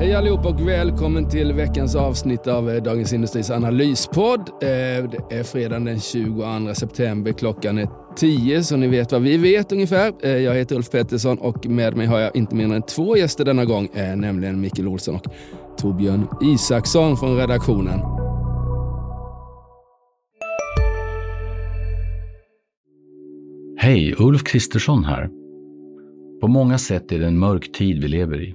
Hej allihopa och välkommen till veckans avsnitt av Dagens Industris Analyspodd. Det är fredagen den 22 september, klockan är 10, så ni vet vad vi vet ungefär. Jag heter Ulf Pettersson och med mig har jag inte mindre än två gäster denna gång, nämligen Mikael Olsson och Torbjörn Isaksson från redaktionen. Hej, Ulf Kristersson här. På många sätt är det en mörk tid vi lever i.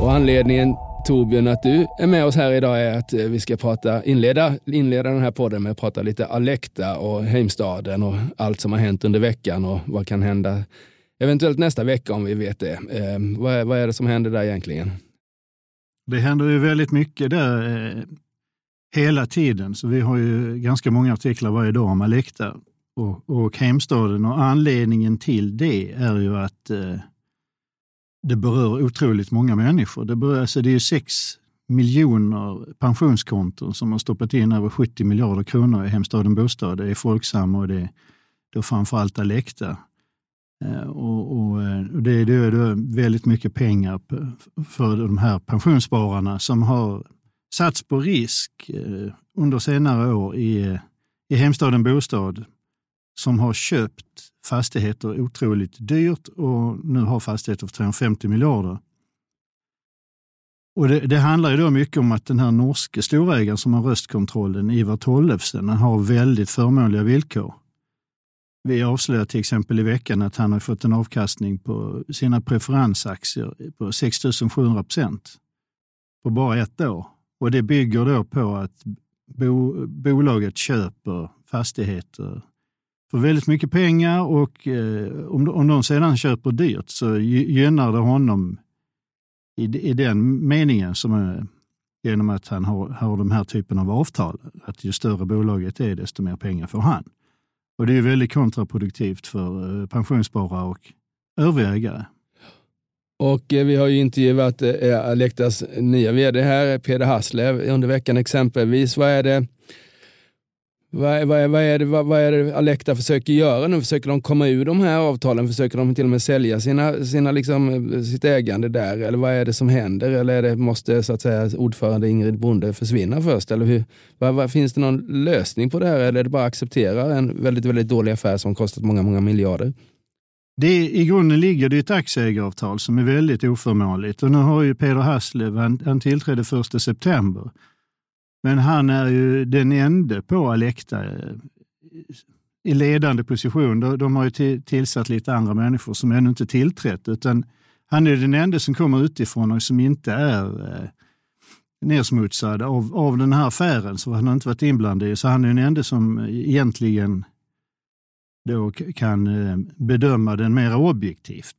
Och anledningen, Torbjörn, att du är med oss här idag är att vi ska inleda den här podden med att prata lite Alecta och Heimstaden och allt som har hänt under veckan och vad kan hända eventuellt nästa vecka om vi vet det. Vad är det som händer där egentligen? Det händer ju väldigt mycket där hela tiden, så vi har ju ganska många artiklar varje dag om Alecta och Heimstaden, och anledningen till det är ju att det berör otroligt många människor. Det är ju 6 miljoner pensionskonton som har stoppat in över 70 miljarder kronor i Heimstaden Bostad. Det är Folksam och det är framförallt Alecta. Och det är då väldigt mycket pengar för de här pensionsspararna som har satts på risk under senare år i Heimstaden Bostad, som har köpt fastigheter otroligt dyrt och nu har fastigheter för 350 miljarder. Och det handlar ju då mycket om att den här norske storägaren som har röstkontrollen, Ivar Tollefsen, har väldigt förmånliga villkor. Vi avslöjar till exempel i veckan att han har fått en avkastning på sina preferensaktier på 6 700% på bara ett år. Och det bygger då på att bolaget köper fastigheter för väldigt mycket pengar, och om de sedan köper dyrt så gynnar det honom i den meningen, som är genom att han har de här typen av avtal, att ju större bolaget är desto mer pengar får han. Och det är ju väldigt kontraproduktivt för pensionssparare och övriga ägare. Och vi har ju intervjuat Alectas nya vd här, Peder Hasslev, under veckan exempelvis. Vad är det Alecta försöker göra nu? Försöker de komma ur de här avtalen? Försöker de till och med sälja sitt ägande där? Eller vad är det som händer? Eller måste så att säga ordförande Ingrid Bonde försvinna först? Eller finns det någon lösning på det här? Eller är det bara att acceptera en väldigt, väldigt dålig affär som kostat många, många miljarder? I grunden ligger det ett aktieägaravtal som är väldigt oförmånligt. Och nu har ju Peder Hasslev, han tillträdde 1 september. Men han är ju den enda på Alecta i ledande position. De har ju tillsatt lite andra människor som ännu inte tillträtt. Utan han är den enda som kommer utifrån och som inte är nedsmutsad av den här affären. Så han har inte varit inblandad i. Så han är den enda som egentligen då kan bedöma den mer objektivt.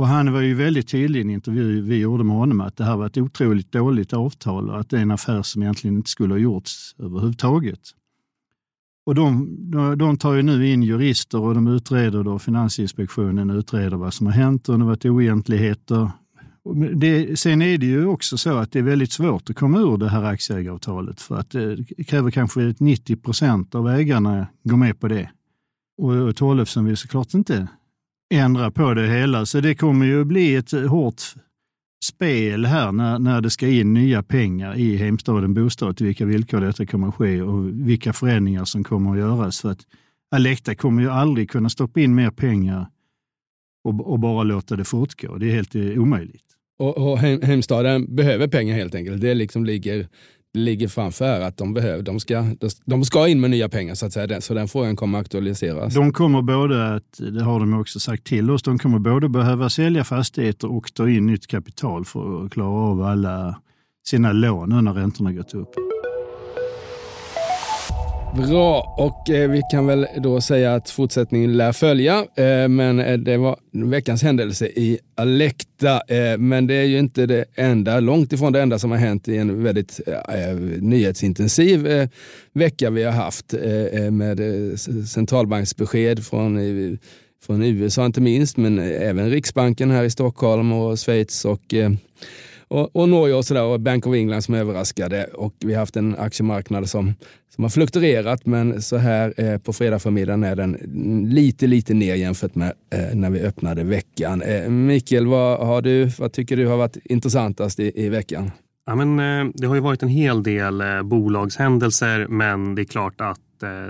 Och han var ju väldigt tydlig i en intervju vi gjorde med honom att det här var ett otroligt dåligt avtal och att det är en affär som egentligen inte skulle ha gjorts överhuvudtaget. Och de tar ju nu in jurister och de utreder då, Finansinspektionen utreder vad som har hänt och om det har varit oegentligheter. Sen är det ju också så att det är väldigt svårt att komma ur det här aktieägaravtalet, för att det kräver kanske 90% av ägarna går med på det. Och Tollefsen vill såklart inte ändra på det hela. Så det kommer ju bli ett hårt spel här när det ska in nya pengar i Heimstaden Bostad, till vilka villkor detta kommer att ske och vilka förändringar som kommer att göras. För att Alecta kommer ju aldrig kunna stoppa in mer pengar och bara låta det fortgå. Det är helt omöjligt. Och Heimstaden behöver pengar helt enkelt. Det liksom ligger framför att de ska in med nya pengar så att säga, så den frågan kommer aktualiseras. De kommer både att, det har de också sagt till oss, de kommer både behöva sälja fastigheter och ta in nytt kapital för att klara av alla sina lån när räntorna gått upp. Bra, och vi kan väl då säga att fortsättningen lär följa, men det var veckans händelse i Alecta, men det är ju inte det enda, långt ifrån det enda som har hänt i en väldigt nyhetsintensiv vecka vi har haft med centralbanksbesked från USA inte minst, men även Riksbanken här i Stockholm och Schweiz och Norge och sådär, och Bank of England som överraskade, och vi har haft en aktiemarknad som har fluktuerat, men så här på fredag förmiddagen är den lite ner jämfört med när vi öppnade veckan. Mikael, vad tycker du har varit intressantast i veckan? Ja, men, det har ju varit en hel del bolagshändelser, men det är klart att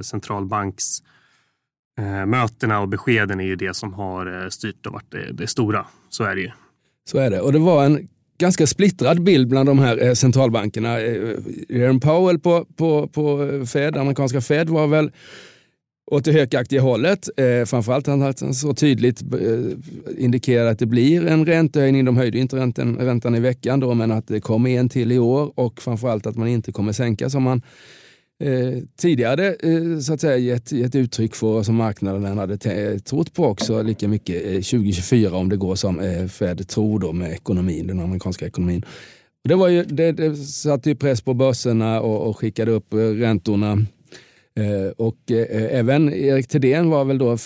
centralbanksmötena och beskeden är ju det som har styrt och varit det stora. Så är det ju. Så är det, och det var en ganska splittrad bild bland de här centralbankerna. Jerome Powell på Fed, amerikanska Fed, var väl åt det högaktiga hållet. Framförallt han så tydligt indikerar att det blir en räntehöjning. De höjde inte räntan i veckan då, men att det kommer en till i år, och framförallt att man inte kommer sänka som man tidigare så att säga gett uttryck för, som marknaden hade trott på också, lika mycket 2024 om det går som Fed tror då med ekonomin, den amerikanska ekonomin. Det var ju, det satte ju press på börserna och skickade upp räntorna, och även Erik Thedén var väl då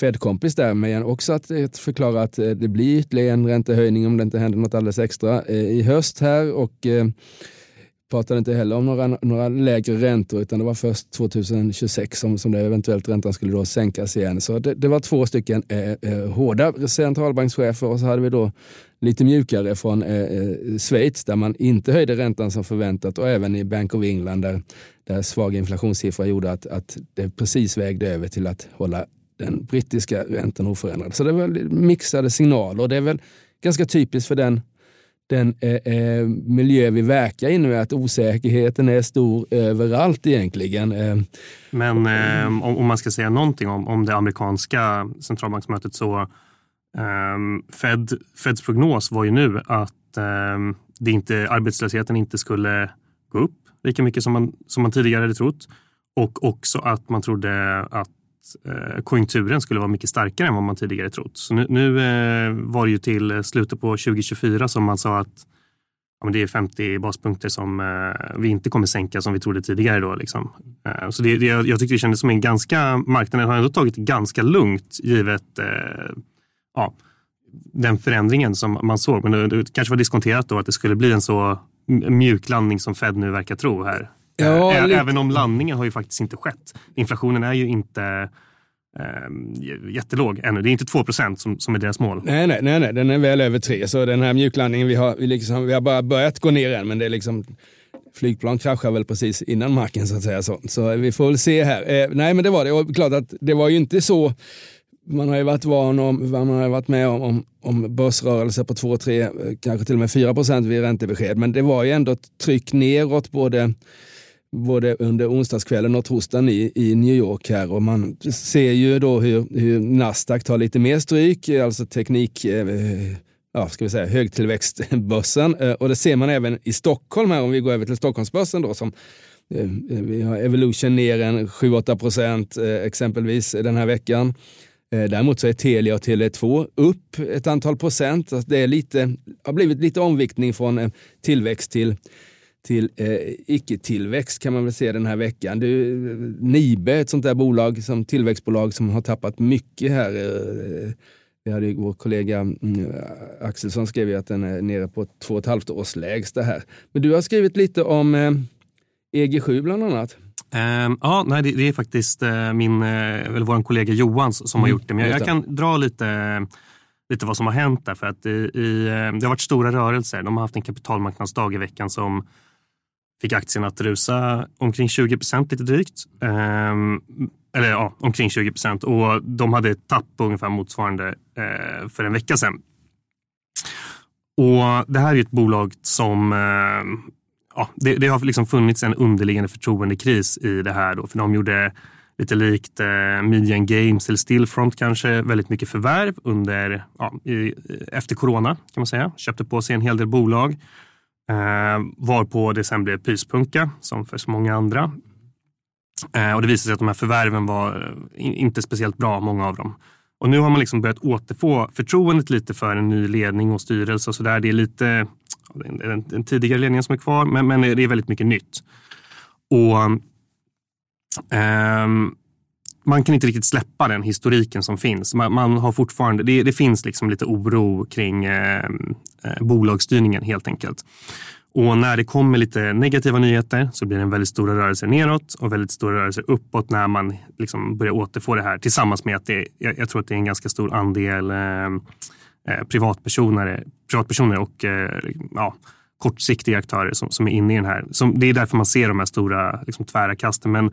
Fed-kompis där, men också att förklara att det blir ytterligare en räntehöjning om det inte händer något alldeles extra i höst här, och pratade inte heller om några lägre räntor, utan det var först 2026 som det eventuellt räntan skulle då sänkas igen. Så det var två stycken hårda centralbankschefer, och så hade vi då lite mjukare från Schweiz där man inte höjde räntan som förväntat, och även i Bank of England där svaga inflationssiffror gjorde att det precis vägde över till att hålla den brittiska räntan oförändrad. Så det var mixade signaler, och det är väl ganska typiskt för den miljö vi verkar i nu, är att osäkerheten är stor överallt egentligen. Men om man ska säga någonting om det amerikanska centralbanksmötet, så Feds prognos var ju nu att arbetslösheten inte skulle gå upp lika mycket som man tidigare hade trott, och också att man trodde att konjunkturen skulle vara mycket starkare än vad man tidigare trott. Så nu var det ju till slutet på 2024 som man sa att det är 50 baspunkter som vi inte kommer sänka som vi trodde tidigare då. Liksom. Så jag tyckte det kändes som en ganska... Marknaden har ändå tagit ganska lugnt givet den förändringen som man såg. Men det kanske var diskonterat då att det skulle bli en så mjuk landning som Fed nu verkar tro här. Ja, även om landningen har ju faktiskt inte skett. Inflationen är ju inte jättelåg ännu. Det är inte 2% som är deras mål. Nej, den är väl över 3. Så den här mjuklandningen, vi har bara börjat gå ner än, men det är liksom... Flygplan kraschar väl precis innan marken så att säga. Så vi får väl se här. Nej, men det var det. Och klart att det var ju inte så... Man har ju varit med om börsrörelser på 2, 3, kanske till och med 4% vid räntebesked. Men det var ju ändå tryck neråt både under onsdagskvällen och torsdagen i New York här. Och man ser ju då hur Nasdaq tar lite mer stryk, alltså teknik... ska vi säga, högtillväxtbörsen. Och det ser man även i Stockholm här, om vi går över till Stockholmsbörsen då, som vi har Evolution ner en 7-8% exempelvis den här veckan. Däremot så är Telia och Tele2 upp ett antal procent. Det är har blivit lite omviktning från tillväxt till icke-tillväxt kan man väl se den här veckan. Nibe, ett sånt där bolag, som tillväxtbolag som har tappat mycket här. Vi hade ju vår kollega Axelsson skrev ju att den är nere på 2,5 års lägsta här. Men du har skrivit lite om EG7 bland annat. Det är faktiskt vår kollega Johan som har gjort det. Men jag kan dra lite vad som har hänt där. För att det har varit stora rörelser. De har haft en kapitalmarknadsdag i veckan som fick aktien att rusa omkring 20% lite drygt. eller ja, omkring 20%, och de hade ett tapp ungefär motsvarande för en vecka sedan. Och det här är ju ett bolag som det har liksom funnits en underliggande förtroendekris i det här då, för de gjorde lite likt Median Games eller Stillfront kanske väldigt mycket förvärv under efter corona kan man säga. Köpte på sig en hel del bolag, varpå det sen blev pyspunka som för så många andra. Och det visade sig att de här förvärven var inte speciellt bra, många av dem. Och nu har man liksom börjat återfå förtroendet lite för en ny ledning och styrelse och så där. Det är lite den tidigare ledningen som är kvar, men det är väldigt mycket nytt. Och man kan inte riktigt släppa den historiken som finns. Man har fortfarande, det finns liksom lite oro kring bolagsstyrningen helt enkelt. Och när det kommer lite negativa nyheter så blir det en väldigt stora rörelse neråt och väldigt stora rörelser uppåt när man liksom börjar återfå det här. Tillsammans med att jag tror att det är en ganska stor andel privatpersoner och kortsiktiga aktörer som är inne i den här. Det är därför man ser de här stora liksom, tvära kasten. Men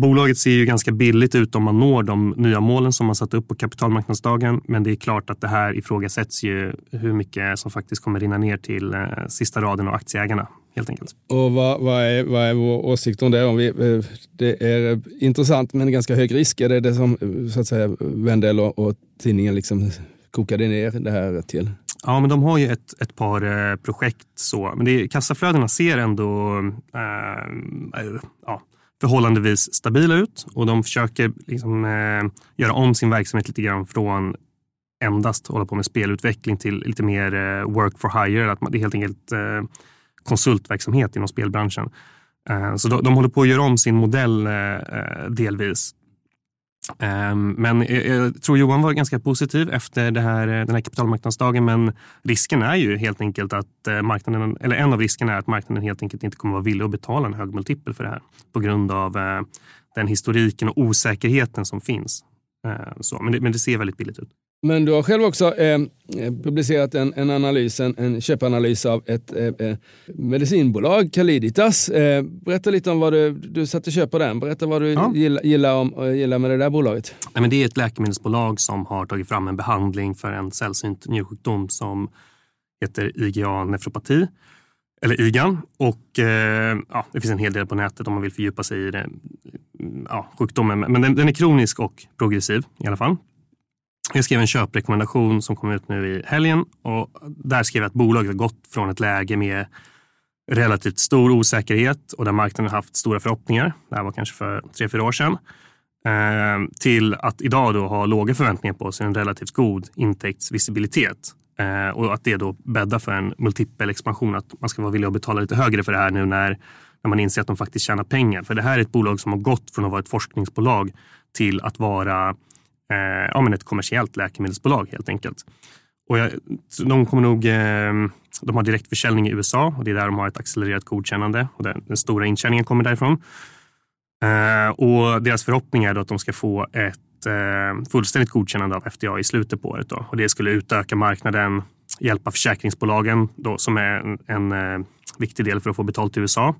bolaget ser ju ganska billigt ut om man når de nya målen som man satt upp på kapitalmarknadsdagen. Men det är klart att det här ifrågasätts ju hur mycket som faktiskt kommer rinna ner till sista raden av aktieägarna helt enkelt. Och vad är vår åsikt om det? Det är intressant men ganska hög risk. Är det som så att säga Vendel och tidningen liksom kokade ner det här till? Ja, men de har ju ett par projekt så. Men kassaflödena ser ändå förhållandevis stabila ut och de försöker liksom, göra om sin verksamhet lite grann från endast hålla på med spelutveckling till lite mer work for hire, att det är helt enkelt konsultverksamhet inom spelbranschen. Så de håller på att göra om sin modell delvis. Men jag tror Johan var ganska positiv efter den här kapitalmarknadsdagen, men risken är ju helt enkelt att marknaden, eller en av riskerna är att marknaden helt enkelt inte kommer vara villig att betala en hög multipel för det här på grund av den historiken och osäkerheten som finns. Men det ser väldigt billigt ut. Men du har själv också publicerat en analys, en köpanalys av ett medicinbolag, Calliditas. Berätta lite om vad du satte köp på den. Berätta vad du gillar med det där bolaget. Nej, men det är ett läkemedelsbolag som har tagit fram en behandling för en sällsynt njursjukdom som heter IgA-nefropati. Eller IGAN. Och det finns en hel del på nätet om man vill fördjupa sig i sjukdomen. Men den är kronisk och progressiv i alla fall. Jag skrev en köprekommendation som kom ut nu i helgen och där skrev jag att bolaget har gått från ett läge med relativt stor osäkerhet och där marknaden har haft stora förhoppningar, det här var kanske för 3-4 år sedan, till att idag då ha låga förväntningar på sig en relativt god intäktsvisibilitet och att det då bäddar för en multipel expansion, att man ska vara villig att betala lite högre för det här nu när man inser att de faktiskt tjänar pengar. För det här är ett bolag som har gått från att vara ett forskningsbolag till att vara ett kommersiellt läkemedelsbolag helt enkelt. Och de har direktförsäljning i USA och det är där de har ett accelererat godkännande och den stora intjäningen kommer därifrån. Och deras förhoppning är då att de ska få ett fullständigt godkännande av FDA i slutet på året då. Och det skulle utöka marknaden, hjälpa försäkringsbolagen då, som är en viktig del för att få betalt i USA,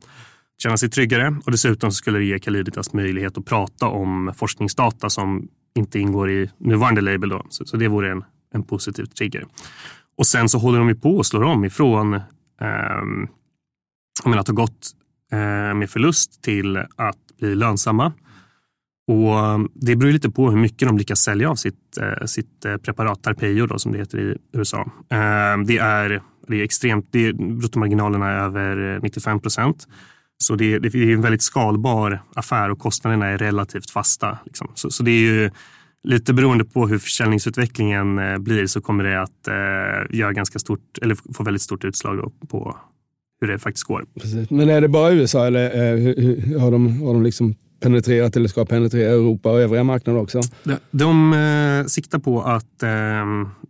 känna sig tryggare, och dessutom skulle det ge Calliditas möjlighet att prata om forskningsdata som inte ingår i nuvarande label då. Så det vore en positiv trigger. Och sen så håller de ju på och slår om ifrån att ha gått med förlust till att bli lönsamma. Och det beror lite på hur mycket de lyckas sälja av sitt preparat Tarpeyo då, som det heter i USA. Det är extremt, bruttomarginalerna är över 95%. Så det är en väldigt skalbar affär och kostnaderna är relativt fasta. Liksom. Så det är ju lite beroende på hur försäljningsutvecklingen blir, så kommer det att göra ganska stort, eller få väldigt stort utslag då, på hur det faktiskt går. Precis. Men är det bara USA eller har de liksom penetrerat eller ska penetrera Europa och övriga marknader också? De siktar på att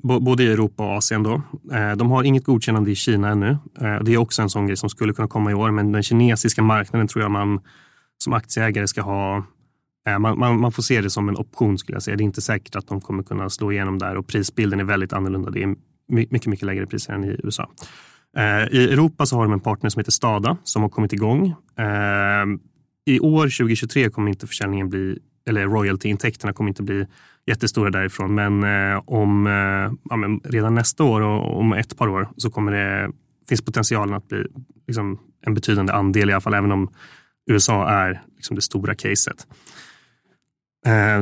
både i Europa och Asien då. De har inget godkännande i Kina ännu. Det är också en sån grej som skulle kunna komma i år, men den kinesiska marknaden tror jag man som aktieägare ska ha. Man får se det som en option skulle jag säga. Det är inte säkert att de kommer kunna slå igenom där, och prisbilden är väldigt annorlunda. Det är mycket, mycket lägre priser än i USA. I Europa så har de en partner som heter Stada som har kommit igång. I år 2023 kommer inte försäljningen bli eller royalty-intäkterna kommer inte bli jättestora därifrån. Men om redan nästa år och om ett par år så kommer det, finns potentialen att bli liksom, en betydande andel i alla fall, även om USA är liksom, det stora caset.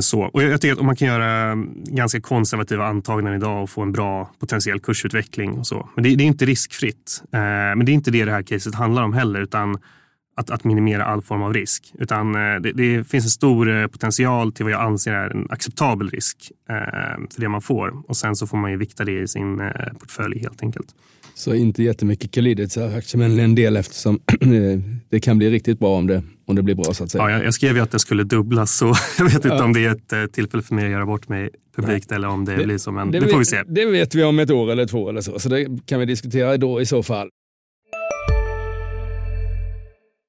Så. Och jag tycker att om man kan göra ganska konservativa antaganden idag och få en bra potentiell kursutveckling och så. Men det är inte riskfritt. Men det är inte det här caset handlar om heller, utan att minimera all form av risk. Utan det finns en stor potential till vad jag anser är en acceptabel risk för det man får. Och sen så får man ju vikta det i sin portfölj helt enkelt. Så inte jättemycket Calliditas, men en del eftersom det kan bli riktigt bra om det blir bra så att säga. Ja, jag skrev ju att det skulle dubblas, så jag vet inte om det är ett tillfälle för mig att göra bort mig publikt eller om det blir som en... Det får vi se. Det vet vi om ett år eller två eller så. Så det kan vi diskutera då i så fall.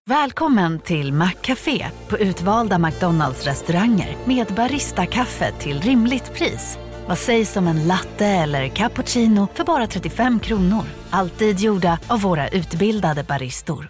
Välkommen till Maccafé på utvalda McDonalds-restauranger med barista-kaffe till rimligt pris. Vad sägs om en latte eller cappuccino för bara 35 kronor? Alltid gjorda av våra utbildade baristor.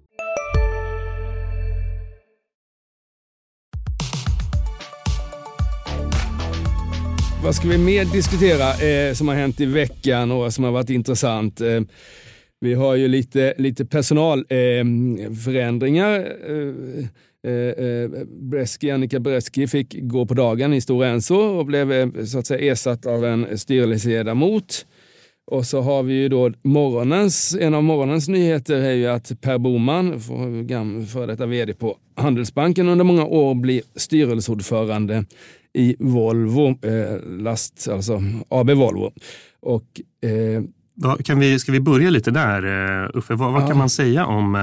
Vad ska vi mer diskutera som har hänt i veckan och som har varit intressant? Vi har ju lite personalförändringar. Annika Bresky fick gå på dagen i Stora Enso och blev så att säga ersatt av en styrelseledamot. Och så har vi ju då en av morgonens nyheter är ju att Pär Boman, för detta vd på Handelsbanken under många år, blir styrelseordförande i Volvo, alltså AB Volvo. Och, ska vi börja lite där, Uffe? Vad kan man säga om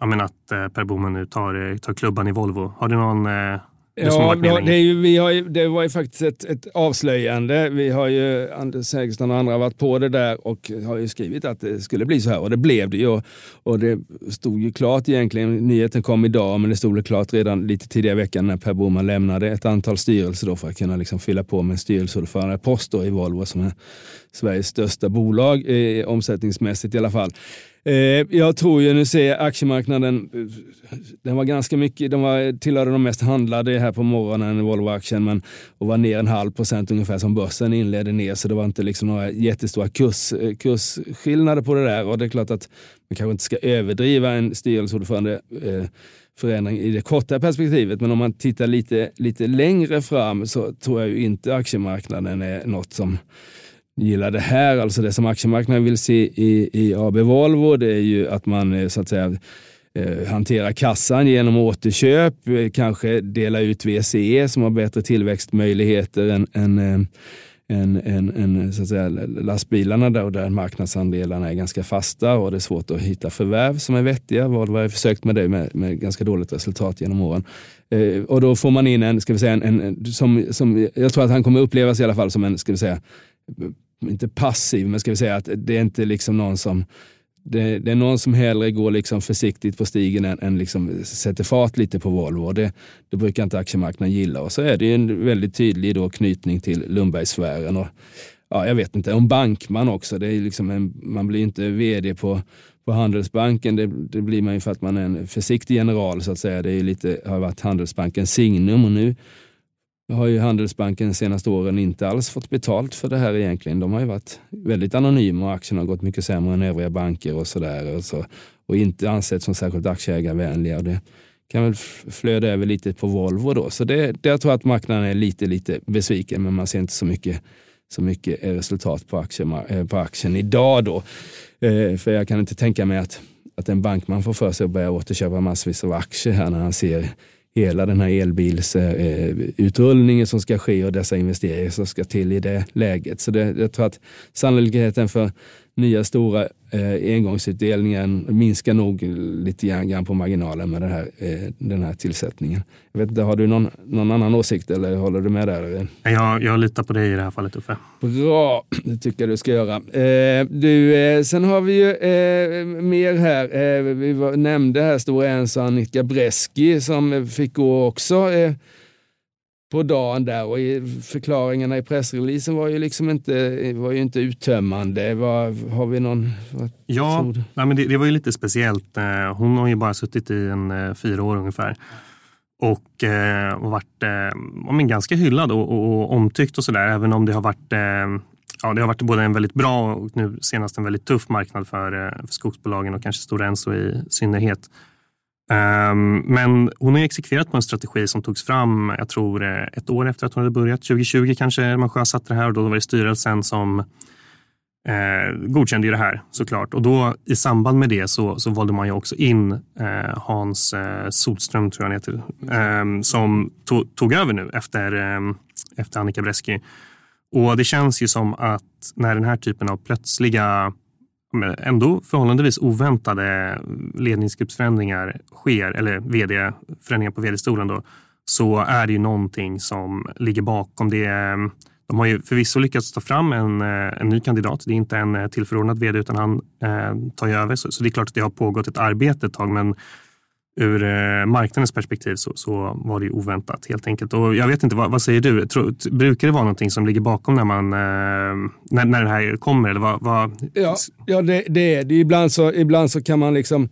att Per Boman nu tar klubban i Volvo? Har du någon... det var ju faktiskt ett avslöjande. Vi har ju, Anders Hägerstrand och andra, varit på det där och har ju skrivit att det skulle bli så här. Och det blev det ju. Och det stod ju klart egentligen, nyheten kom idag, men det stod klart redan lite tidigare veckan när Per Boman lämnade ett antal styrelser då för att kunna liksom fylla på med en styrelseordförande post då i Volvo, som är Sveriges största bolag, omsättningsmässigt i alla fall. Jag tror ju, nu ser aktiemarknaden, den var ganska mycket, tillhörde de mest handlade här på morgonen, Volvo-aktien, men och var ner 0,5% ungefär som börsen inledde ner, så det var inte liksom några jättestora kursskillnader på det där. Och det är klart att man kanske inte ska överdriva en styrelseordförande förändring i det korta perspektivet, men om man tittar lite längre fram så tror jag ju inte aktiemarknaden är något som gillar det här. Alltså det som aktiemarknaden vill se i AB Volvo, det är ju att man så att säga hanterar kassan genom återköp, kanske dela ut VCE som har bättre tillväxtmöjligheter än så att säga lastbilarna, där marknadsandelarna är ganska fasta och det är svårt att hitta förvärv som är vettiga. Volvo har försökt med det med ganska dåligt resultat genom åren. Och då får man in en som jag tror att han kommer upplevas i alla fall som en, ska vi säga, inte passiv, men ska vi säga att det är inte liksom någon som det är någon som hellre går liksom försiktigt på stigen än liksom sätter fart lite på Volvo. Det brukar inte aktiemarknaden gilla, och så är det ju en väldigt tydlig då knytning till Lundbergsfären. Och ja, jag vet inte, om Bankman också, det är liksom man blir inte vd på Handelsbanken, det blir man ju för att man är en försiktig general så att säga. Det är ju lite, har varit Handelsbankens signum, och nu har ju Handelsbanken de senaste åren inte alls fått betalt för det här egentligen. De har ju varit väldigt anonyma och aktierna har gått mycket sämre än övriga banker och sådär. Och inte ansett som särskilt aktieägarvänliga. Och det kan väl flöda över lite på Volvo då. Så det jag tror att marknaden är lite besviken, men man ser inte så mycket resultat på aktien idag då. För jag kan inte tänka mig att en bankman får för sig att börja återköpa massvis av aktier här när han ser hela den här elbilsutrullningen som ska ske och dessa investeringar som ska till i det läget. Så jag tror att sannolikheten för nya stora engångsutdelningen minskar nog lite grann på marginalen med den här tillsättningen. Jag vet inte, har du någon annan åsikt eller håller du med där? Jag litar på dig i det här fallet, Uffe. Bra, det tycker jag du ska göra. Sen har vi ju mer här. Vi nämnde här Stora Enso Annika Bresky som fick gå också på dagen där, och förklaringarna i pressreleasen var ju liksom inte uttömmande. Har vi någon? Ja, nej, men det var ju lite speciellt. Hon har ju bara suttit i 4 år ungefär och varit ganska hyllad och omtyckt och sådär, även om det har varit både en väldigt bra och nu senast en väldigt tuff marknad för skogsbolagen och kanske Stora Enso i synnerhet. Men hon har exekverat på en strategi som togs fram, jag tror ett år efter att hon hade börjat, 2020 kanske man sjösatte det här, och då var det styrelsen som godkände ju det här såklart, och då i samband med det så valde man ju också in Hans Solström, tror jag han heter, som tog över nu efter Annika Bresky, och det känns ju som att när den här typen av plötsliga ändå förhållandevis oväntade ledningsgruppsförändringar sker, eller vd-förändringar på vd-stolen då, så är det ju någonting som ligger bakom det. De har ju förvisso lyckats ta fram en ny kandidat. Det är inte en tillförordnad vd utan han tar ju över. Så det är klart att det har pågått ett arbete ett tag, men ur marknadens perspektiv så var det ju oväntat helt enkelt. Och jag vet inte, vad säger du? Brukar det vara någonting som ligger bakom när man när det här kommer? Eller vad? Ja, det är det. Ibland så kan man liksom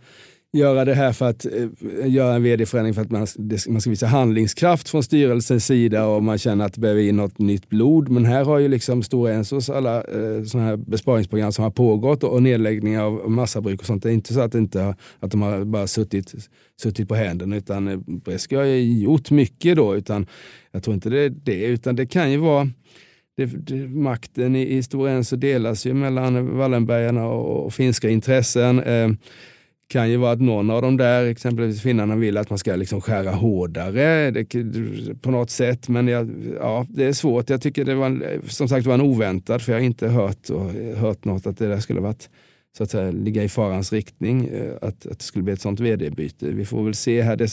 göra det här för att göra en vd-förändring för att man ska visa handlingskraft från styrelsens sida och man känner att det behöver in något nytt blod. Men här har ju liksom Stora Ensos alla såna här besparingsprogram som har pågått och nedläggningar av massabruk och sånt. Det är inte så att de har bara suttit på händerna, utan Bresky har ju gjort mycket då, utan jag tror inte det är det, utan det kan ju vara makten i Stora Enso delas ju mellan Wallenbergarna och finska intressen. Kan ju vara att någon av de där, exempelvis finnarna, vill att man ska liksom skära hårdare på något sätt. Men det är svårt. Jag tycker det var, som sagt, var en oväntad, för jag har inte hört något att det där skulle varit, så att säga, ligga i farans riktning, att det skulle bli ett sånt vd-byte. Vi får väl se här. Det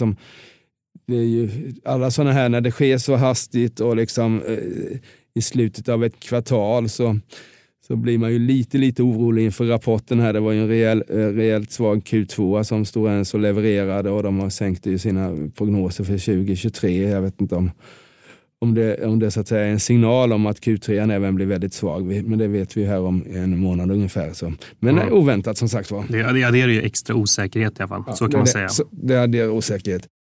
är ju alla sådana här, när det sker så hastigt och liksom i slutet av ett kvartal så blir man ju lite orolig inför rapporten här. Det var ju en rejält svag Q2 som Stora Enso levererade, och de har sänkt ju sina prognoser för 2023. Jag vet inte om det så att säga är en signal om att Q3 även blir väldigt svag. Men det vet vi här om en månad ungefär. Så. Men oväntat, som sagt var. Det är ju extra osäkerhet i alla fall, så kan man säga. Det är osäkerhet.